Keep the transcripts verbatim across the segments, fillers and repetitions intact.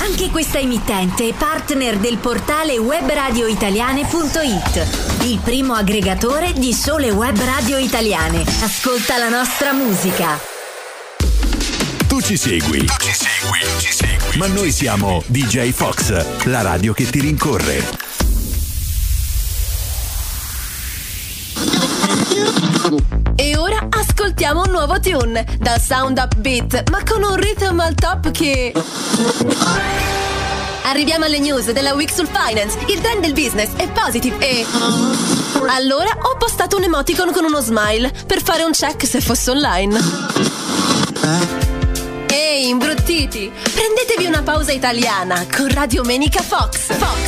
Anche questa emittente è partner del portale web radio italiane punto it, il primo aggregatore di sole web radio italiane. Ascolta la nostra musica. Tu ci segui. Tu ci segui, ci segui. Ma noi siamo D J Fox, la radio che ti rincorre. E ora ascoltiamo un nuovo tune dal sound upbeat, ma con un rhythm al top che... Arriviamo alle news della Week sul Finance, il trend del business è positive e... Allora ho postato un emoticon con uno smile per fare un check se fosse online. Ehi, imbruttiti, prendetevi una pausa italiana con Radiomenica Fox. Fox.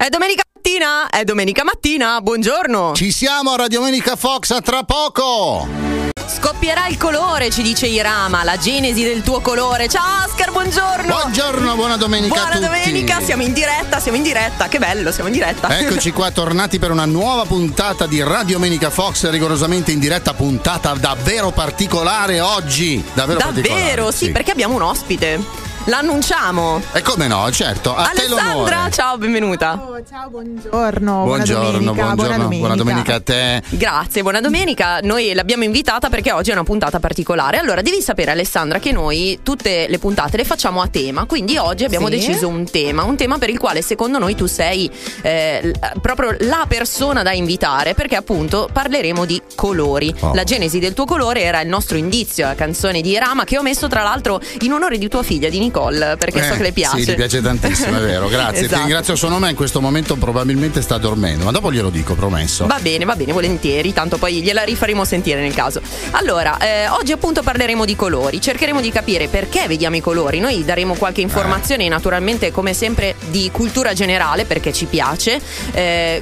È domenica mattina, è domenica mattina, buongiorno. Ci siamo a Radiomenica Fox, a tra poco. Scoppierà il colore, ci dice Irama, la genesi del tuo colore. Ciao Oscar, buongiorno. Buongiorno, buona domenica buona a tutti. Buona domenica, siamo in diretta, siamo in diretta, che bello, siamo in diretta. Eccoci qua, tornati per una nuova puntata di Radiomenica Fox, rigorosamente in diretta, puntata davvero particolare oggi. Davvero, davvero particolare, sì, sì, perché abbiamo un ospite. L'annunciamo. E come no, certo. A Alessandra, te ciao, benvenuta. Ciao, ciao, buongiorno. Buongiorno, buona domenica, buongiorno, buona domenica. Buona domenica a te. Grazie, buona domenica. Noi l'abbiamo invitata perché oggi è una puntata particolare. Allora, devi sapere, Alessandra, che noi tutte le puntate le facciamo a tema. Quindi oggi abbiamo sì. deciso un tema, un tema per il quale secondo noi tu sei eh, proprio la persona da invitare, perché appunto parleremo di colori. Oh. La genesi del tuo colore era il nostro indizio, la canzone di Irama, che ho messo tra l'altro in onore di tua figlia, di Nicole, perché eh, so che le piace. Sì, le piace tantissimo, è vero, grazie. Esatto. Ti ringrazio, suo nome in questo momento probabilmente sta dormendo, ma dopo glielo dico, promesso. Va bene, va bene, volentieri, tanto poi gliela rifaremo sentire nel caso. Allora, eh, oggi appunto parleremo di colori, cercheremo di capire perché vediamo i colori, noi daremo qualche informazione eh. naturalmente come sempre di cultura generale perché ci piace, eh,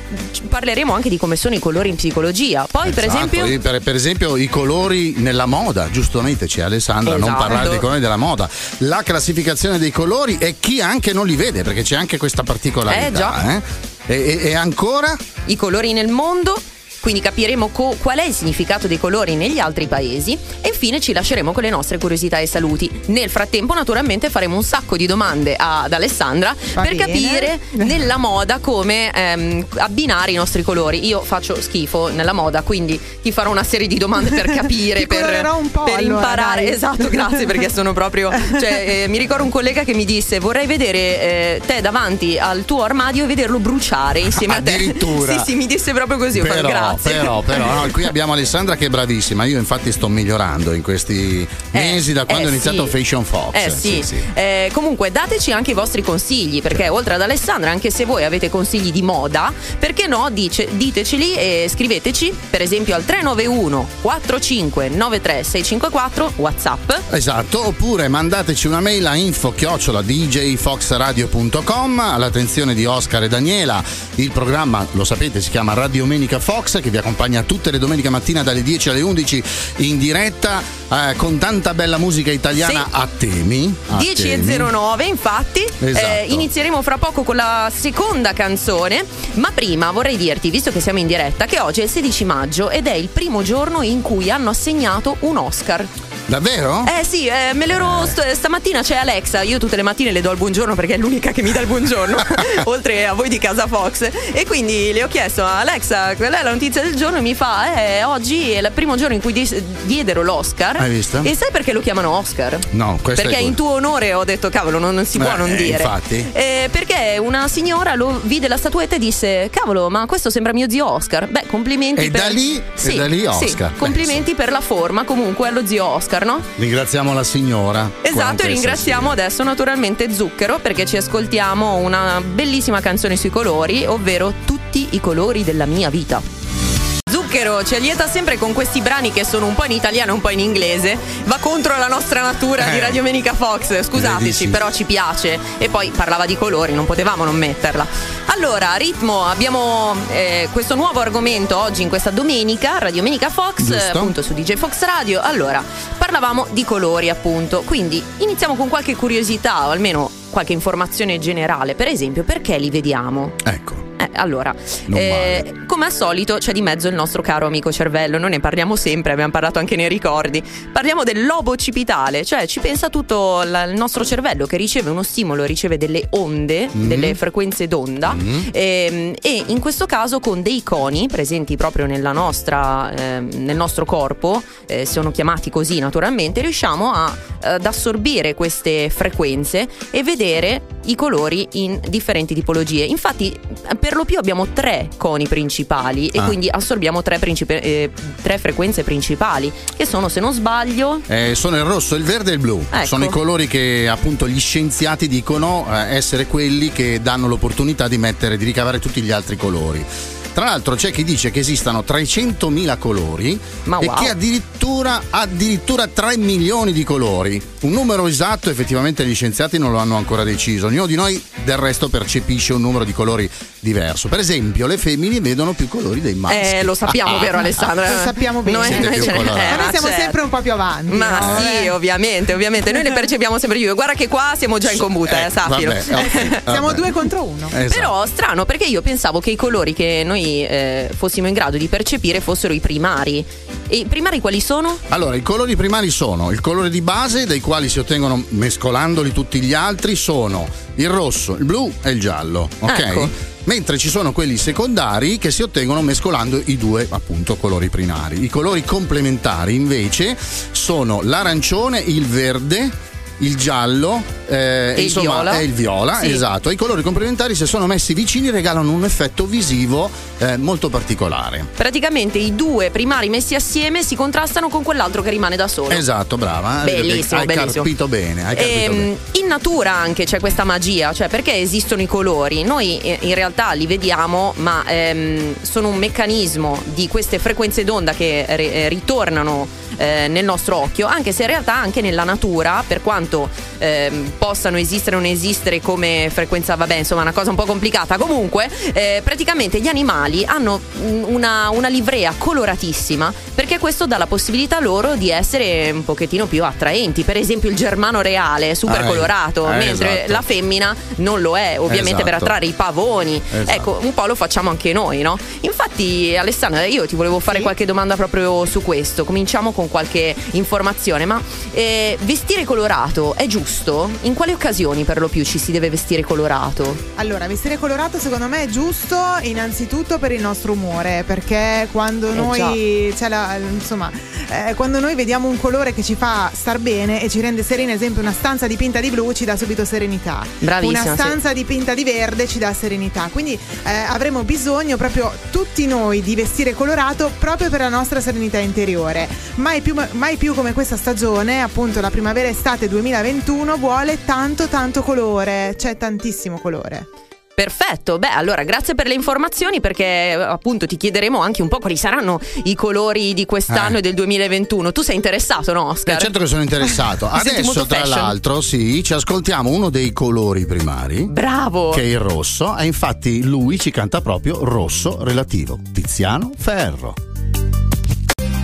parleremo anche di come sono i colori in psicologia, poi esatto, per esempio per, per esempio i colori nella moda, giustamente c'è Alessandra, esatto. non parlare dei colori della moda, la classificazione dei colori e chi anche non li vede, perché c'è anche questa particolarità. Eh già. Eh? E, e, e ancora? I colori nel mondo. Quindi capiremo co- qual è il significato dei colori negli altri paesi e infine ci lasceremo con le nostre curiosità e saluti. Nel frattempo naturalmente faremo un sacco di domande ad Alessandra Va per bene. capire nella moda come ehm, abbinare i nostri colori. Io faccio schifo nella moda, quindi ti farò una serie di domande per capire, per, un po', per allora, imparare. Dai. Esatto, grazie, perché sono proprio... Cioè, eh, mi ricordo un collega che mi disse vorrei vedere eh, te davanti al tuo armadio e vederlo bruciare insieme a te. Addirittura. Sì, sì, mi disse proprio così. Però... Fanno, grazie. Però, però, no, qui abbiamo Alessandra che è bravissima. Io infatti sto migliorando in questi mesi eh, da quando eh, ho iniziato sì. Fashion Fox. Eh sì, sì, sì. Eh, comunque dateci anche i vostri consigli, perché oltre ad Alessandra, anche se voi avete consigli di moda, perché no, dice, diteceli e scriveteci, per esempio al tre nove uno quattro cinque nove tre sei cinque quattro WhatsApp. Esatto, oppure mandateci una mail a info chiocciola d j fox radio punto com all'attenzione di Oscar e Daniela. Il programma, lo sapete, si chiama Radiomenica Fox, che vi accompagna tutte le domeniche mattina dalle dieci alle undici in diretta eh, con tanta bella musica italiana sì. a temi. A dieci e zero nove infatti. Esatto. Eh, inizieremo fra poco con la seconda canzone, ma prima vorrei dirti, visto che siamo in diretta, che oggi è il sedici maggio ed è il primo giorno in cui hanno assegnato un Oscar. Davvero? Eh sì, eh, me l'ero st- stamattina c'è Alexa, io tutte le mattine le do il buongiorno perché è l'unica che mi dà il buongiorno, oltre a voi di casa Fox, e quindi le ho chiesto a Alexa qual è la notizia del giorno e mi fa eh, oggi è il primo giorno in cui dis- diedero l'Oscar. Hai visto? E sai perché lo chiamano Oscar? No, questo perché è in tuo onore, ho detto cavolo non, non si può eh, non eh, dire. Infatti. Eh, perché una signora lo vide la statuetta e disse cavolo ma questo sembra mio zio Oscar. Beh, complimenti e per... da lì sì, e da lì Oscar. Sì, complimenti per la forma comunque allo zio Oscar. No? Ringraziamo la signora. Esatto, e ringraziamo adesso naturalmente Zucchero perché ci ascoltiamo una bellissima canzone sui colori, ovvero Tutti i colori della mia vita. Zucchero ci allieta sempre con questi brani che sono un po' in italiano e un po' in inglese. Va contro la nostra natura eh. di Radiomenica Fox, scusateci, però ci piace. E poi parlava di colori, non potevamo non metterla. Allora, ritmo, abbiamo eh, questo nuovo argomento oggi in questa domenica, Radiomenica Fox, Giusto. appunto su D J Fox Radio. Allora, parlavamo di colori appunto, quindi iniziamo con qualche curiosità o almeno qualche informazione generale, per esempio perché li vediamo? Ecco. Eh, allora, eh, come al solito c'è di mezzo il nostro caro amico cervello. Noi ne parliamo sempre, abbiamo parlato anche nei ricordi. Parliamo del lobo occipitale, cioè ci pensa tutto il nostro cervello, che riceve uno stimolo, riceve delle onde, mm. delle frequenze d'onda, mm. e, e in questo caso con dei coni presenti proprio nella nostra, eh, nel nostro corpo, eh, sono chiamati così naturalmente, riusciamo a, ad assorbire queste frequenze e vedere i colori in differenti tipologie. Infatti per lo più abbiamo tre coni principali e ah. quindi assorbiamo tre, principi- eh, tre frequenze principali, che sono, se non sbaglio, eh, sono il rosso, il verde e il blu, ecco. Sono i colori che appunto gli scienziati dicono eh, essere quelli che danno l'opportunità di mettere, di ricavare tutti gli altri colori. Tra l'altro c'è chi dice che esistano trecentomila colori, ma wow. e che addirittura addirittura tre milioni di colori. Un numero esatto effettivamente gli scienziati non lo hanno ancora deciso. Ognuno di noi del resto percepisce un numero di colori diverso. Per esempio le femmine vedono più colori dei maschi. Eh, lo sappiamo, ah, vero Alessandra? Lo sappiamo bene. Noi, noi, cioè, eh, noi siamo certo. sempre un po' più avanti. Ma no? sì, eh. ovviamente, ovviamente. Noi le percepiamo sempre di più. Guarda che qua siamo già in combuta, eh, eh sappilo. Vabbè, okay, siamo due contro uno. Esatto. Però strano, perché io pensavo che i colori che noi Eh, fossimo in grado di percepire fossero i primari. E i primari quali sono? Allora, i colori primari sono il colore di base, dai quali si ottengono mescolandoli tutti gli altri, sono il rosso, il blu e il giallo, ok? Ecco. Mentre ci sono quelli secondari che si ottengono mescolando i due appunto colori primari. I colori complementari invece sono l'arancione, il verde, il giallo eh, e insomma, il viola, è il viola sì. esatto. I colori complementari, se sono messi vicini, regalano un effetto visivo eh, molto particolare. Praticamente i due primari messi assieme si contrastano con quell'altro che rimane da solo. Esatto, brava. Bellissimo, hai bellissimo. Capito bene, hai capito ehm, bene. In natura anche c'è questa magia, cioè perché esistono i colori? Noi in realtà li vediamo, ma ehm, sono un meccanismo di queste frequenze d'onda che re- ritornano eh, nel nostro occhio, anche se in realtà anche nella natura, per quanto Eh, possano esistere o non esistere come frequenza, vabbè, insomma, una cosa un po' complicata. Comunque, eh, praticamente gli animali hanno una, una livrea coloratissima, perché questo dà la possibilità loro di essere un pochettino più attraenti. Per esempio, il germano reale è super eh, colorato, eh, mentre esatto. la femmina non lo è, ovviamente esatto. per attrarre i pavoni. Esatto. Ecco, un po' lo facciamo anche noi, no? Infatti, Alessandra, io ti volevo fare sì. qualche domanda proprio su questo. Cominciamo con qualche informazione, ma eh, vestire colorato è giusto? In quali occasioni per lo più ci si deve vestire colorato? Allora, vestire colorato secondo me è giusto innanzitutto per il nostro umore, perché quando eh noi c'è la, insomma, eh, quando noi vediamo un colore che ci fa star bene e ci rende sereni, ad esempio una stanza dipinta di blu ci dà subito serenità. Bravissima, una stanza sì. dipinta di verde ci dà serenità, quindi eh, avremo bisogno proprio tutti noi di vestire colorato proprio per la nostra serenità interiore. Mai più, mai più come questa stagione, appunto la primavera estate duemilaventuno vuole tanto tanto colore, c'è cioè tantissimo colore. Perfetto, beh allora grazie per le informazioni, perché appunto ti chiederemo anche un po' quali saranno i colori di quest'anno eh. e del duemilaventuno. Tu sei interessato, no Oscar? Eh, certo che sono interessato. Adesso tra fashion. l'altro sì, ci ascoltiamo uno dei colori primari. Bravo! Che è il rosso, e infatti lui ci canta proprio Rosso Relativo, Tiziano Ferro.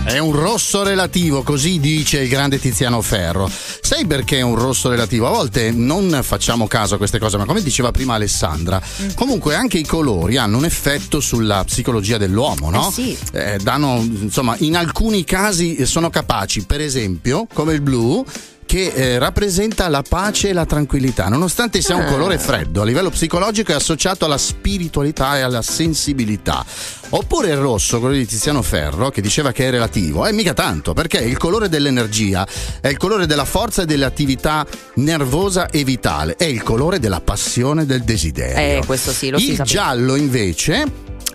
È un rosso relativo, così dice il grande Tiziano Ferro. Sai perché è un rosso relativo? A volte non facciamo caso a queste cose, ma come diceva prima Alessandra, comunque anche i colori hanno un effetto sulla psicologia dell'uomo, no? Eh sì. Eh, danno, insomma, in alcuni casi sono capaci, per esempio, come il blu, che eh, rappresenta la pace e la tranquillità. Nonostante sia un colore freddo, a livello psicologico è associato alla spiritualità e alla sensibilità. Oppure il rosso, quello di Tiziano Ferro, che diceva che è relativo, è mica tanto, perché è il colore dell'energia, è il colore della forza e dell'attività nervosa e vitale, è il colore della passione e del desiderio. Eh, questo sì, lo si sapeva. Il giallo invece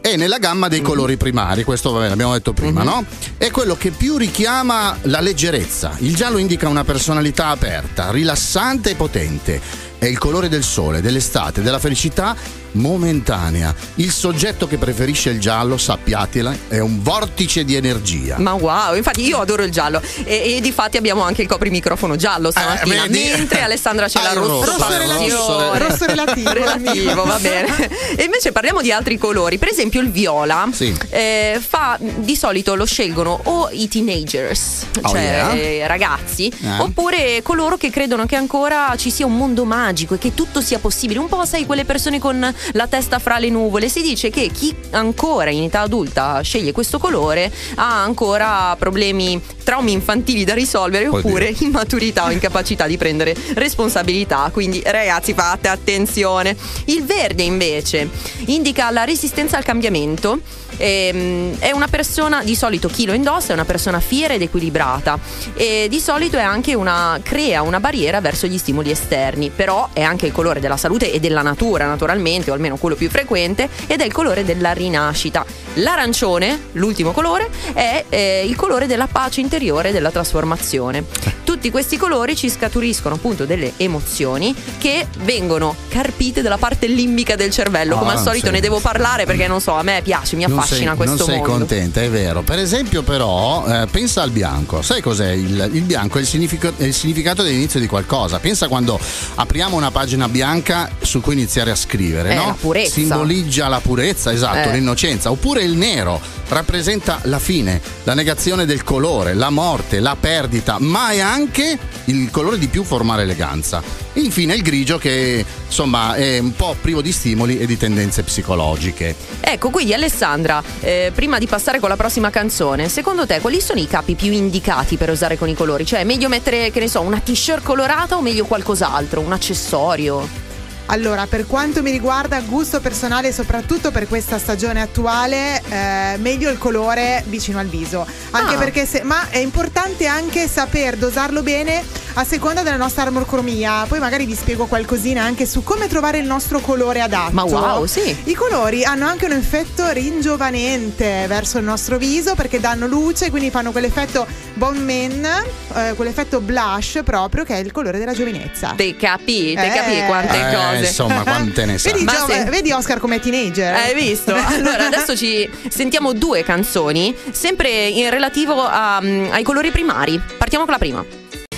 è nella gamma dei colori primari, questo va bene, l'abbiamo detto prima, mm-hmm. no? È quello che più richiama la leggerezza. Il giallo indica una personalità aperta, rilassante e potente. È il colore del sole, dell'estate, della felicità momentanea. Il soggetto che preferisce il giallo, sappiatela, è un vortice di energia. Ma wow, infatti io adoro il giallo. E, e difatti abbiamo anche il coprimicrofono giallo stamattina, eh, mentre Alessandra c'è ah, la rossa. Rosso relativo, rosso relativo, relativo va bene. E invece parliamo di altri colori. Per esempio il viola sì. eh, fa, di solito lo scelgono o i teenagers, oh, cioè yeah. eh, ragazzi eh. oppure coloro che credono che ancora ci sia un mondo magico e che tutto sia possibile. Un po' sai quelle persone con la testa fra le nuvole. Si dice che chi ancora in età adulta sceglie questo colore ha ancora problemi, traumi infantili da risolvere, Oddio. oppure immaturità o incapacità di prendere responsabilità. Quindi ragazzi, fate attenzione. Il verde invece indica la resistenza al cambiamento. Ehm, è una persona, di solito chi lo indossa è una persona fiera ed equilibrata, e di solito è anche una crea una barriera verso gli stimoli esterni, però è anche il colore della salute e della natura, naturalmente, o almeno quello più frequente, ed è il colore della rinascita. L'arancione, l'ultimo colore, è eh, il colore della pace interiore e della trasformazione. Tutti questi colori ci scaturiscono appunto delle emozioni che vengono carpite dalla parte limbica del cervello. Ah, come al solito sì, ne devo parlare perché non so, a me piace, mi affascina questo mondo. Non sei contenta, è vero. Per esempio però eh, pensa al bianco. Sai cos'è il, il bianco? È il, significo, è il significato dell'inizio di qualcosa. Pensa quando apriamo una pagina bianca su cui iniziare a scrivere, eh, no? La purezza. Simboleggia la purezza, esatto, eh. l'innocenza. Oppure il nero rappresenta la fine, la negazione del colore, la morte, la perdita, ma è anche il colore di più formale, eleganza. Infine il grigio, che insomma è un po' privo di stimoli e di tendenze psicologiche. Ecco, quindi Alessandra, eh, prima di passare con la prossima canzone, secondo te quali sono i capi più indicati per usare con i colori? Cioè è meglio mettere, che ne so, una t-shirt colorata o meglio qualcos'altro, un accessorio? Allora, per quanto mi riguarda, gusto personale, soprattutto per questa stagione attuale, eh, meglio il colore vicino al viso. Anche ah. perché se, ma è importante anche saper dosarlo bene a seconda della nostra armocromia. Poi magari vi spiego qualcosina anche su come trovare il nostro colore adatto. Ma wow, sì! I colori hanno anche un effetto ringiovanente verso il nostro viso, perché danno luce, quindi fanno quell'effetto bon men, eh, quell'effetto blush proprio, che è il colore della giovinezza. Te capi, te eh. capi quante eh. cose. Eh, insomma, quante ne sa. Vedi, Gio, se... vedi Oscar come teenager. Hai visto? Allora adesso ci sentiamo due canzoni, sempre in relativo a, um, ai colori primari. Partiamo con la prima.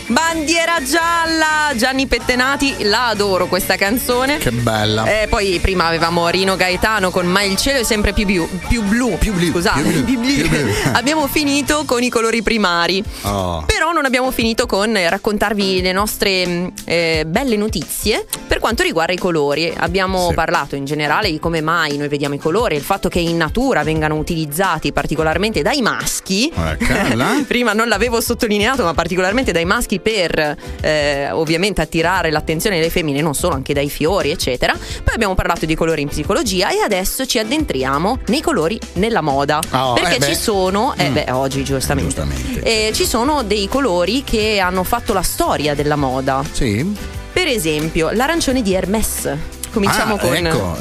Bandiera gialla, Gianni Pettenati, la adoro questa canzone. Che bella. E eh, poi prima avevamo Rino Gaetano con Ma il cielo è sempre più blu. Più blu, più blu. Scusate, più blu, più blu. Abbiamo finito con i colori primari. Oh. Però non abbiamo finito con raccontarvi le nostre eh, belle notizie per quanto riguarda i colori. Abbiamo sì. parlato in generale di come mai noi vediamo i colori, il fatto che in natura vengano utilizzati particolarmente dai maschi. Eh, prima non l'avevo sottolineato, ma particolarmente dai maschi, per eh, ovviamente attirare l'attenzione delle femmine, non solo, anche dai fiori eccetera. Poi abbiamo parlato di colori in psicologia e adesso ci addentriamo nei colori nella moda, oh, perché eh ci sono eh mm. beh, oggi giustamente, giustamente. Eh, ci sono dei colori che hanno fatto la storia della moda. Sì. Per esempio l'arancione di Hermès. Cominciamo ah, con ecco,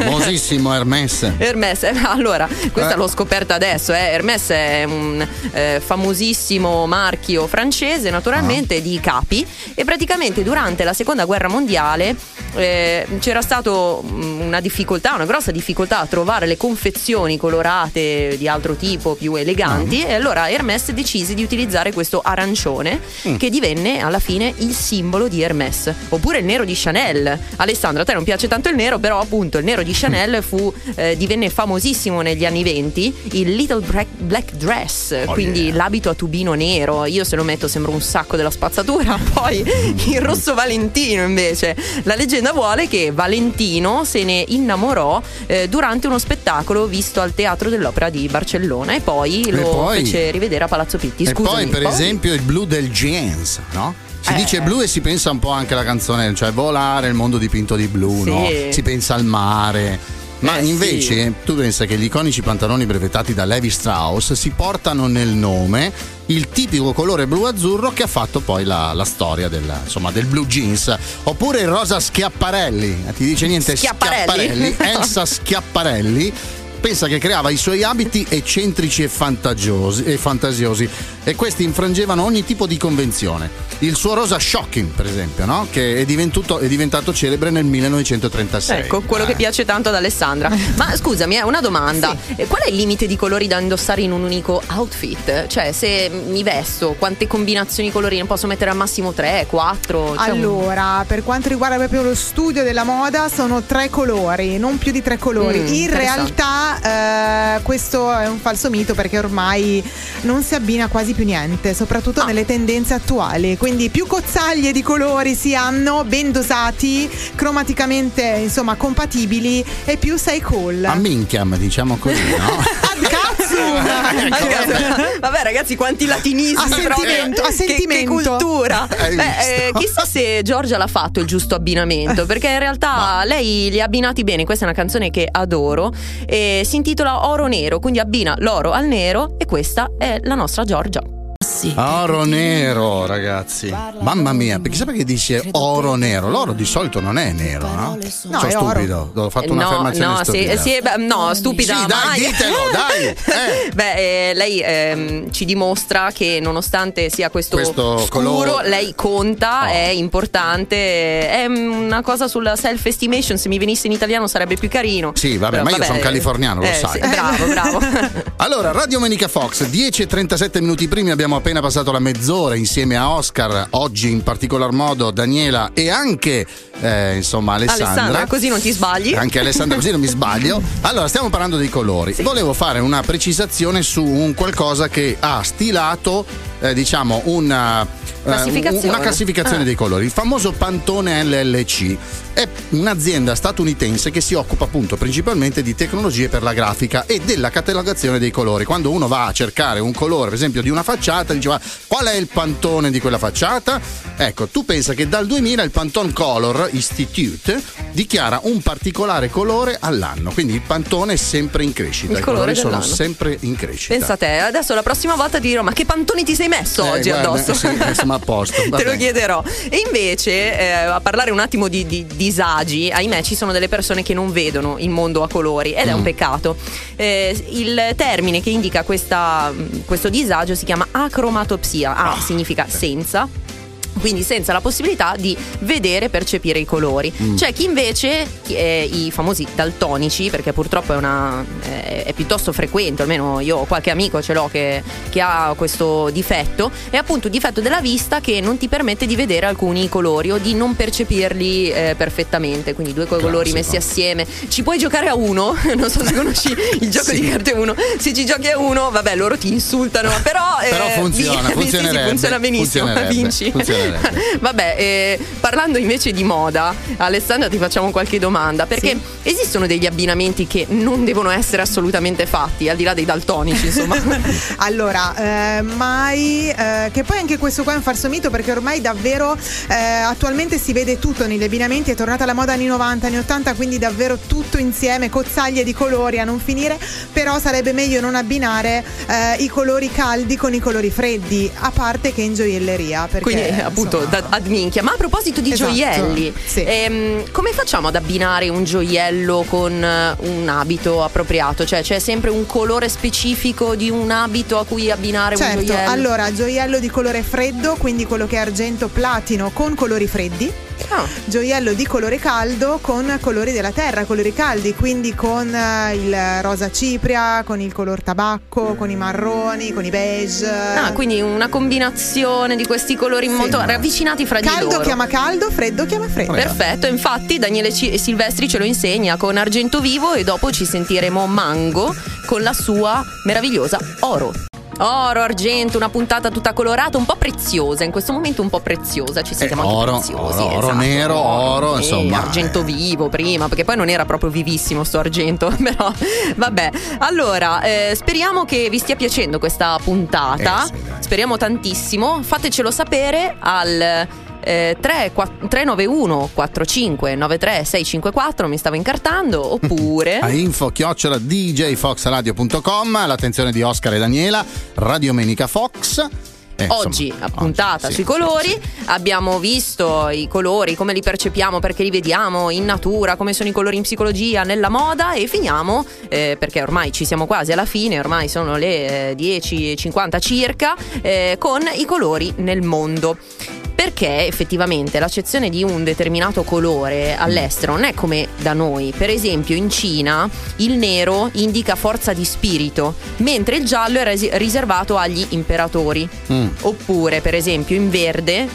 famosissimo eh, Hermès. Hermès, eh, allora, questa eh. l'ho scoperta adesso. Eh. Hermès è un eh, famosissimo marchio francese, naturalmente, ah. di capi. E praticamente durante la seconda guerra mondiale eh, c'era stata una difficoltà, una grossa difficoltà a trovare le confezioni colorate di altro tipo, più eleganti. Mm. E allora Hermès decise di utilizzare questo arancione, mm. che divenne alla fine il simbolo di Hermès. Oppure il nero di Chanel. Alessandra, te non piace tanto il nero, però appunto il nero di Chanel fu eh, divenne famosissimo negli anni venti, il little black dress, oh quindi yeah. l'abito a tubino nero. Io se lo metto sembro un sacco della spazzatura. Poi il rosso Valentino invece, la leggenda vuole che Valentino se ne innamorò eh, durante uno spettacolo visto al Teatro dell'Opera di Barcellona e poi e lo poi... fece rivedere a Palazzo Pitti. Scusami, e poi per poi... esempio il blu del jeans, no? Si eh. dice blu e si pensa un po' anche alla canzone, cioè volare, il mondo dipinto di blu, sì. no? Si pensa al mare. Ma eh, invece sì. tu pensa che gli iconici pantaloni brevettati da Levi Strauss si portano nel nome il tipico colore blu-azzurro che ha fatto poi la, la storia della, insomma, del blue jeans. Oppure il rosa Schiaparelli, ti dice niente? Schiaparelli, Schiaparelli. Elsa Schiaparelli pensa che creava i suoi abiti eccentrici e fantasiosi, e fantasiosi e questi infrangevano ogni tipo di convenzione. Il suo rosa shocking, per esempio, no? Che è diventato, è diventato celebre nel millenovecentotrentasei. Ecco, quello eh. che piace tanto ad Alessandra. Ma scusami, è una domanda. Sì. Qual è il limite di colori da indossare in un unico outfit? Cioè, se mi vesto, quante combinazioni colorine posso mettere? Al massimo tre, quattro? Cioè allora, un... per quanto riguarda proprio lo studio della moda, sono tre colori, non più di tre colori. Mm, in realtà Uh, questo è un falso mito, perché ormai non si abbina quasi più niente, soprattutto ah. nelle tendenze attuali. Quindi più cozzaglie di colori si hanno, ben dosati, cromaticamente insomma compatibili, e più sei cool. A minchiam, diciamo così, no? Ad cazzo! Vabbè ragazzi, quanti latinismi, a sentimento, a sentimento. Che, che cultura. Beh, eh, chissà se Giorgia l'ha fatto il giusto abbinamento, perché in realtà Ma. lei li ha abbinati bene. Questa è una canzone che adoro e si intitola Oro Nero, quindi abbina l'oro al nero, e questa è la nostra Giorgia. Sì. Oro nero, ragazzi. Mamma mia, perché sapete che dice oro nero? L'oro di solito non è nero, no? No, sono stupido. Ho fatto un'affermazione no, no, stupida. Se, se, beh, no, stupida. Sì, dai, ditelo, dai. Eh. Beh, eh, lei eh, ci dimostra che nonostante sia questo, questo scuro, colore, lei conta, oh. è importante. È una cosa sulla self-estimation. Se mi venisse in italiano sarebbe più carino. Sì, vabbè, però, ma vabbè, io sono californiano, eh, lo sai. Sì, bravo, bravo. Allora, Radiomenica Fox, dieci e trentasette minuti primi abbiamo appena appena passato la mezz'ora insieme a Oscar, oggi in particolar modo Daniela e anche eh, insomma Alessandra. Alessandra, così non ti sbagli. Anche Alessandra, così non mi sbaglio. Allora, stiamo parlando dei colori. Sì. Volevo fare una precisazione su un qualcosa che ha stilato eh, diciamo una classificazione, una classificazione ah. dei colori, il famoso Pantone L L C. È un'azienda statunitense che si occupa appunto principalmente di tecnologie per la grafica e della catalogazione dei colori. Quando uno va a cercare un colore, per esempio di una facciata, diceva qual è il Pantone di quella facciata. Ecco, tu pensa che dal duemila il Pantone Color Institute dichiara un particolare colore all'anno, quindi il Pantone è sempre in crescita, il i colori sono sempre in crescita. Pensa te, adesso la prossima volta ti dirò ma che pantoni ti sei messo eh, oggi, guarda, addosso? Sì, insomma, a posto. Te lo chiederò. E invece eh, a parlare un attimo di, di disagi, ahimè, ci sono delle persone che non vedono il mondo a colori ed mm. è un peccato. Eh, il termine che indica questa, questo disagio si chiama acromatopsia. A ah, significa sì. senza, quindi senza la possibilità di vedere e percepire i colori. Mm. C'è chi invece, eh, i famosi daltonici, perché purtroppo è, una, eh, è piuttosto frequente, almeno io ho qualche amico ce l'ho che, che ha questo difetto, è appunto il difetto della vista che non ti permette di vedere alcuni colori o di non percepirli eh, perfettamente, quindi due Classico. colori messi assieme. Ci puoi giocare a uno, non so se conosci il gioco sì. di carte uno, se ci giochi a uno, vabbè, loro ti insultano, però, eh, però funziona, vi, funzionerebbe, sì, sì, funziona benissimo, funzionerebbe, vinci. Funziona. Vabbè, eh, parlando invece di moda, Alessandra, ti facciamo qualche domanda, perché sì. esistono degli abbinamenti che non devono essere assolutamente fatti, al di là dei daltonici, insomma. Allora, eh, mai eh, che poi anche questo qua è un falso mito, perché ormai davvero eh, attualmente si vede tutto negli abbinamenti, è tornata la moda anni novanta, anni ottanta, quindi davvero tutto insieme, cozzaglie di colori a non finire. Però sarebbe meglio non abbinare eh, i colori caldi con i colori freddi, a parte che in gioielleria, perché quindi, appunto, da, ad minchia. Ma a proposito di esatto, gioielli, sì. ehm, come facciamo ad abbinare un gioiello con un abito appropriato? Cioè, c'è sempre un colore specifico di un abito a cui abbinare certo, un gioiello? Allora, gioiello di colore freddo, quindi quello che è argento platino con colori freddi. Ah. Gioiello di colore caldo con colori della terra, colori caldi, quindi con eh, il rosa cipria, con il color tabacco, con i marroni, con i beige. Ah, quindi una combinazione di questi colori sì. molto ravvicinati fra caldo di loro. Caldo chiama caldo, freddo chiama freddo. Perfetto, infatti Daniele C- Silvestri ce lo insegna con Argento Vivo, e dopo ci sentiremo Mango con la sua meravigliosa Oro. Oro, argento, una puntata tutta colorata, un po' preziosa, in questo momento un po' preziosa, ci sentiamo eh, anche oro, preziosi. Oro, esatto. oro nero, oro, eh, insomma. Argento eh. vivo prima, perché poi non era proprio vivissimo sto argento, però vabbè. Allora, eh, speriamo che vi stia piacendo questa puntata, eh, sì, speriamo tantissimo, fatecelo sapere al... Eh, tre nove uno quattro cinque nove tre sei cinque quattro, mi stavo incartando, oppure a info chiocciola djfoxradio punto com, all'attenzione di Oscar e Daniela, Radiomenica Fox. Eh, oggi insomma, puntata oggi, sì, sui colori sì, sì. abbiamo visto i colori, come li percepiamo, perché li vediamo in natura, come sono i colori in psicologia, nella moda, e finiamo eh, perché ormai ci siamo quasi alla fine, ormai sono le eh, dieci e cinquanta circa, eh, con i colori nel mondo. Perché effettivamente l'accezione di un determinato colore all'estero non è come da noi. Per esempio in Cina il nero indica forza di spirito, mentre il giallo è res- riservato agli imperatori. Mm. Oppure per esempio in verde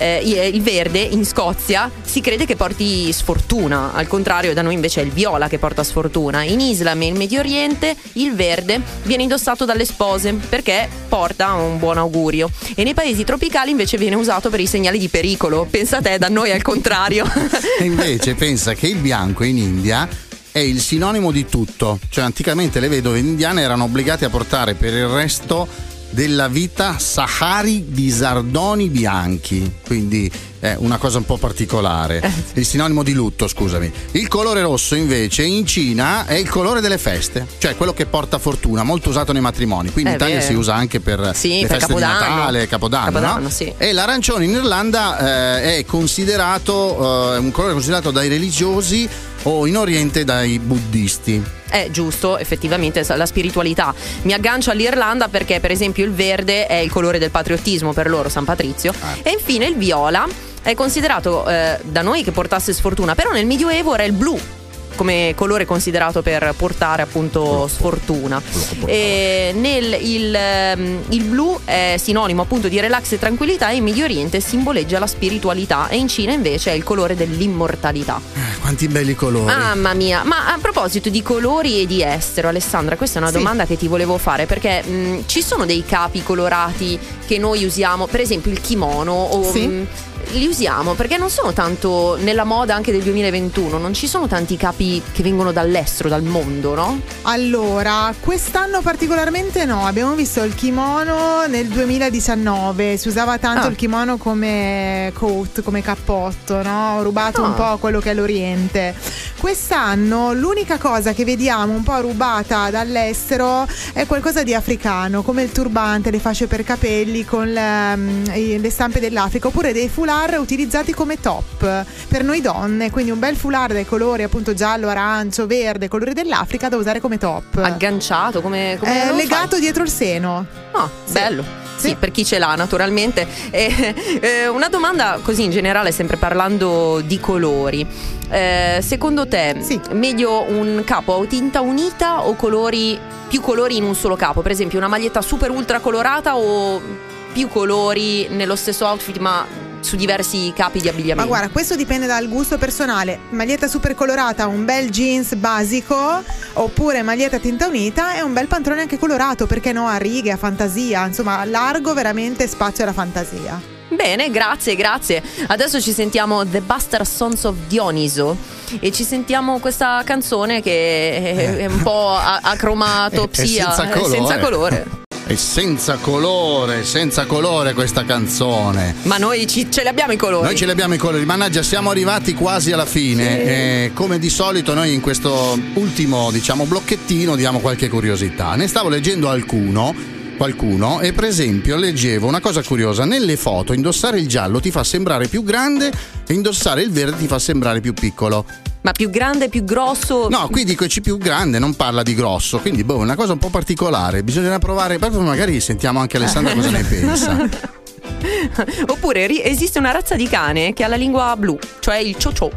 eh, il verde in Scozia si crede che porti sfortuna, al contrario da noi invece è il viola che porta sfortuna. In Islam e in Medio Oriente il verde viene indossato dalle spose perché porta un buon augurio, e nei paesi tropicali invece viene usato per i segnali di pericolo. Pensa a te, da noi è il contrario. E invece pensa che il bianco in India è il sinonimo di tutto, cioè anticamente le vedove indiane erano obbligate a portare per il resto della vita sacchari di sardoni bianchi, quindi è una cosa un po' particolare, il sinonimo di lutto, scusami. Il colore rosso invece in Cina è il colore delle feste, cioè quello che porta fortuna, molto usato nei matrimoni, qui in eh, Italia beh. si usa anche per sì, le per feste Capodanno. di Natale, Capodanno, Capodanno no? sì. E l'arancione in Irlanda eh, è considerato eh, un colore considerato dai religiosi, o in Oriente dai buddisti. È giusto, effettivamente la spiritualità. Mi aggancio all'Irlanda perché per esempio il verde è il colore del patriottismo per loro, San Patrizio, eh. e infine il viola è considerato eh, da noi che portasse sfortuna, però nel Medioevo era il blu come colore considerato per portare appunto sfortuna. E nel, il, il blu è sinonimo appunto di relax e tranquillità, e in Medio Oriente simboleggia la spiritualità, e in Cina invece è il colore dell'immortalità. Quanti belli colori, mamma mia. Ma a proposito di colori e di estero, Alessandra, questa è una sì. domanda che ti volevo fare, perché mh, ci sono dei capi colorati che noi usiamo, per esempio il kimono o sì. mh, li usiamo perché non sono tanto nella moda anche del duemilaventuno, non ci sono tanti capi che vengono dall'estero, dal mondo, no? Allora, quest'anno particolarmente no, abbiamo visto il kimono nel duemiladiciannove, si usava tanto ah. il kimono come coat, come cappotto, no? Ho rubato ah. un po' quello che è l'Oriente. Quest'anno l'unica cosa che vediamo un po' rubata dall'estero è qualcosa di africano, come il turbante, le fasce per capelli con le, le stampe dell'Africa, oppure dei foulard utilizzati come top per noi donne, quindi un bel foulard dai colori appunto giallo, arancio, verde, colori dell'Africa, da usare come top, agganciato come, come eh, legato fai? dietro il seno. Oh, sì. bello. Sì, sì, per chi ce l'ha naturalmente. eh, eh, Una domanda così in generale, sempre parlando di colori, eh, secondo te sì. meglio un capo a tinta unita o colori, più colori in un solo capo? Per esempio una maglietta super ultra colorata o più colori nello stesso outfit ma su diversi capi di abbigliamento? Ma guarda, questo dipende dal gusto personale. Maglietta super colorata, un bel jeans basico, oppure maglietta tinta unita e un bel pantalone anche colorato, perché no, a righe, a fantasia, insomma, largo veramente spazio alla fantasia. Bene, grazie, grazie. Adesso ci sentiamo The Buster Sons of Dioniso e ci sentiamo questa canzone che è un po' acromatopsia, senza colore. Senza colore. E senza colore, senza colore questa canzone. Ma noi ci, ce li abbiamo i colori. Noi ce li abbiamo i colori, mannaggia, siamo arrivati quasi alla fine. Sì. E come di solito noi in questo ultimo, diciamo, blocchettino diamo qualche curiosità. Ne stavo leggendo alcuno, qualcuno, e per esempio leggevo una cosa curiosa. Nelle foto indossare il giallo ti fa sembrare più grande e indossare il verde ti fa sembrare più piccolo. Ma più grande, più grosso? No, qui dicoci più grande, non parla di grosso, quindi boh, è una cosa un po' particolare, bisognerà provare, proprio magari sentiamo anche Alessandra cosa ne pensa. Oppure esiste una razza di cane che ha la lingua blu, cioè il ciociò.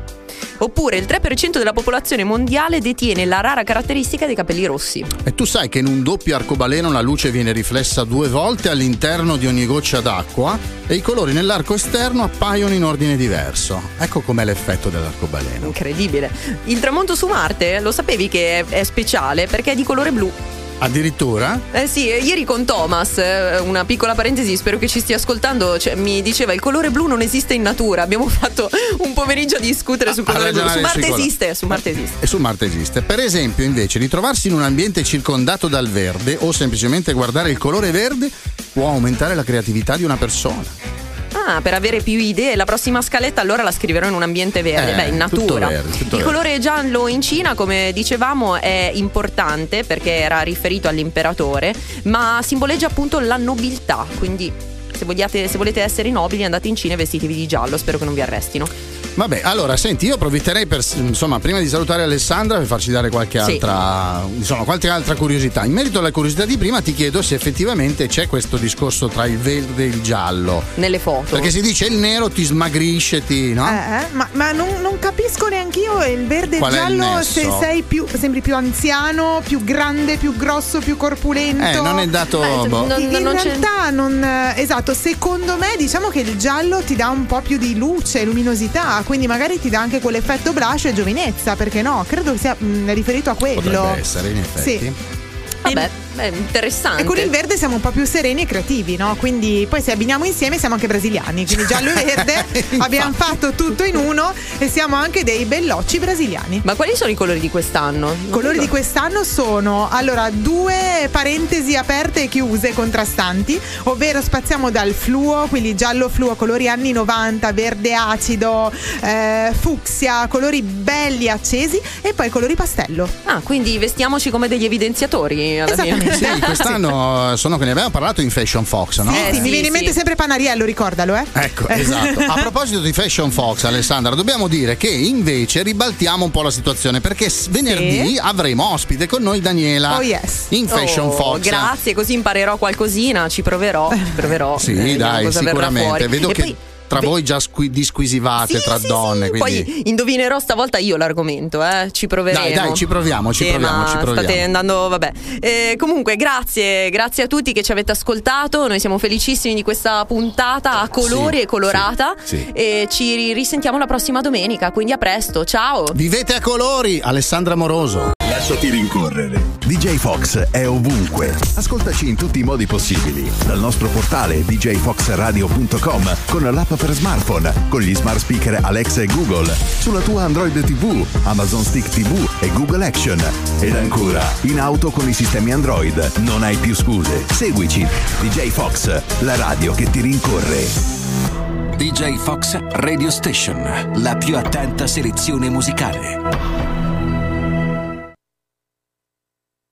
Oppure il tre per cento della popolazione mondiale detiene la rara caratteristica dei capelli rossi. E tu sai che in un doppio arcobaleno la luce viene riflessa due volte all'interno di ogni goccia d'acqua e i colori nell'arco esterno appaiono in ordine diverso. Ecco com'è l'effetto dell'arcobaleno. Incredibile. Il tramonto su Marte, lo sapevi che è speciale perché è di colore blu. Addirittura? Eh sì, ieri con Thomas, una piccola parentesi, spero che ci stia ascoltando, cioè, mi diceva il colore blu non esiste in natura. Abbiamo fatto un pomeriggio a discutere a, su colore blu. Su Marte esiste, su Marte esiste. E su Marte esiste. Per esempio, invece, ritrovarsi in un ambiente circondato dal verde o semplicemente guardare il colore verde può aumentare la creatività di una persona. Ah, per avere più idee, la prossima scaletta allora la scriverò in un ambiente verde, eh, beh, in natura. Tutto verde, tutto il colore giallo in Cina, come dicevamo, è importante perché era riferito all'imperatore, ma simboleggia appunto la nobiltà, quindi se vogliate, se volete essere nobili andate in Cina e vestitevi di giallo, spero che non vi arrestino. Vabbè, allora senti, io approfitterei per, insomma, prima di salutare Alessandra, per farci dare qualche altra, sì. insomma, qualche altra curiosità. In merito alla curiosità di prima ti chiedo se effettivamente c'è questo discorso tra il verde e il giallo nelle foto, perché si dice il nero ti smagrisce, ti, no? Eh, ma ma non, non capisco neanche io il verde e il giallo, se sei più, sembri più anziano, più grande, più grosso, più corpulento. Eh, non è dato. Beh, boh. non, in non realtà c'è... non esatto, secondo me diciamo che il giallo ti dà un po' più di luce, luminosità, quindi magari ti dà anche quell'effetto blush e giovinezza, perché no? Credo sia mh, riferito a quello. Potrebbe essere, in effetti. Sì. Vabbè, è interessante. E con il verde siamo un po' più sereni e creativi, no? Quindi poi se abbiniamo insieme siamo anche brasiliani, quindi giallo e verde abbiamo fatto tutto in uno e siamo anche dei bellocci brasiliani. Ma quali sono i colori di quest'anno? I colori di quest'anno sono, allora, due parentesi aperte e chiuse contrastanti, ovvero spaziamo dal fluo, quindi giallo fluo, colori anni novanta, verde acido, eh, fucsia, colori belli accesi, e poi colori pastello. Ah, quindi vestiamoci come degli evidenziatori. Sì, quest'anno sono, che ne abbiamo parlato in Fashion Fox, no? Sì, sì, mi viene in mente sì. sempre Panariello, ricordalo, eh? Ecco, esatto. A proposito di Fashion Fox, Alessandra, dobbiamo dire che invece ribaltiamo un po' la situazione, perché venerdì sì. avremo ospite con noi Daniela. Oh yes. In Fashion oh, Fox. Grazie, così imparerò qualcosina, ci proverò, ci proverò. Sì, eh, dai, sicuramente. Vedo e che poi... tra voi già squi- disquisivate sì, tra sì, donne sì. Quindi... poi indovinerò stavolta io l'argomento, eh? Ci proveremo. Dai, dai, ci proviamo, ci eh, proviamo, ci proviamo. State andando, vabbè. Eh, comunque grazie, grazie a tutti che ci avete ascoltato. Noi siamo felicissimi di questa puntata a colori sì, e colorata sì, sì. E ci risentiamo la prossima domenica, quindi a presto, ciao. Vivete a colori, Alessandra Moroso. Lasciati rincorrere. D J Fox è ovunque. Ascoltaci in tutti i modi possibili, dal nostro portale d j fox radio punto com, con l'app per smartphone, con gli smart speaker Alexa e Google, sulla tua Android tivù, Amazon Stick tivù e Google Action. Ed ancora, in auto con i sistemi Android. Non hai più scuse. Seguici. D J Fox, la radio che ti rincorre. D J Fox Radio Station, la più attenta selezione musicale.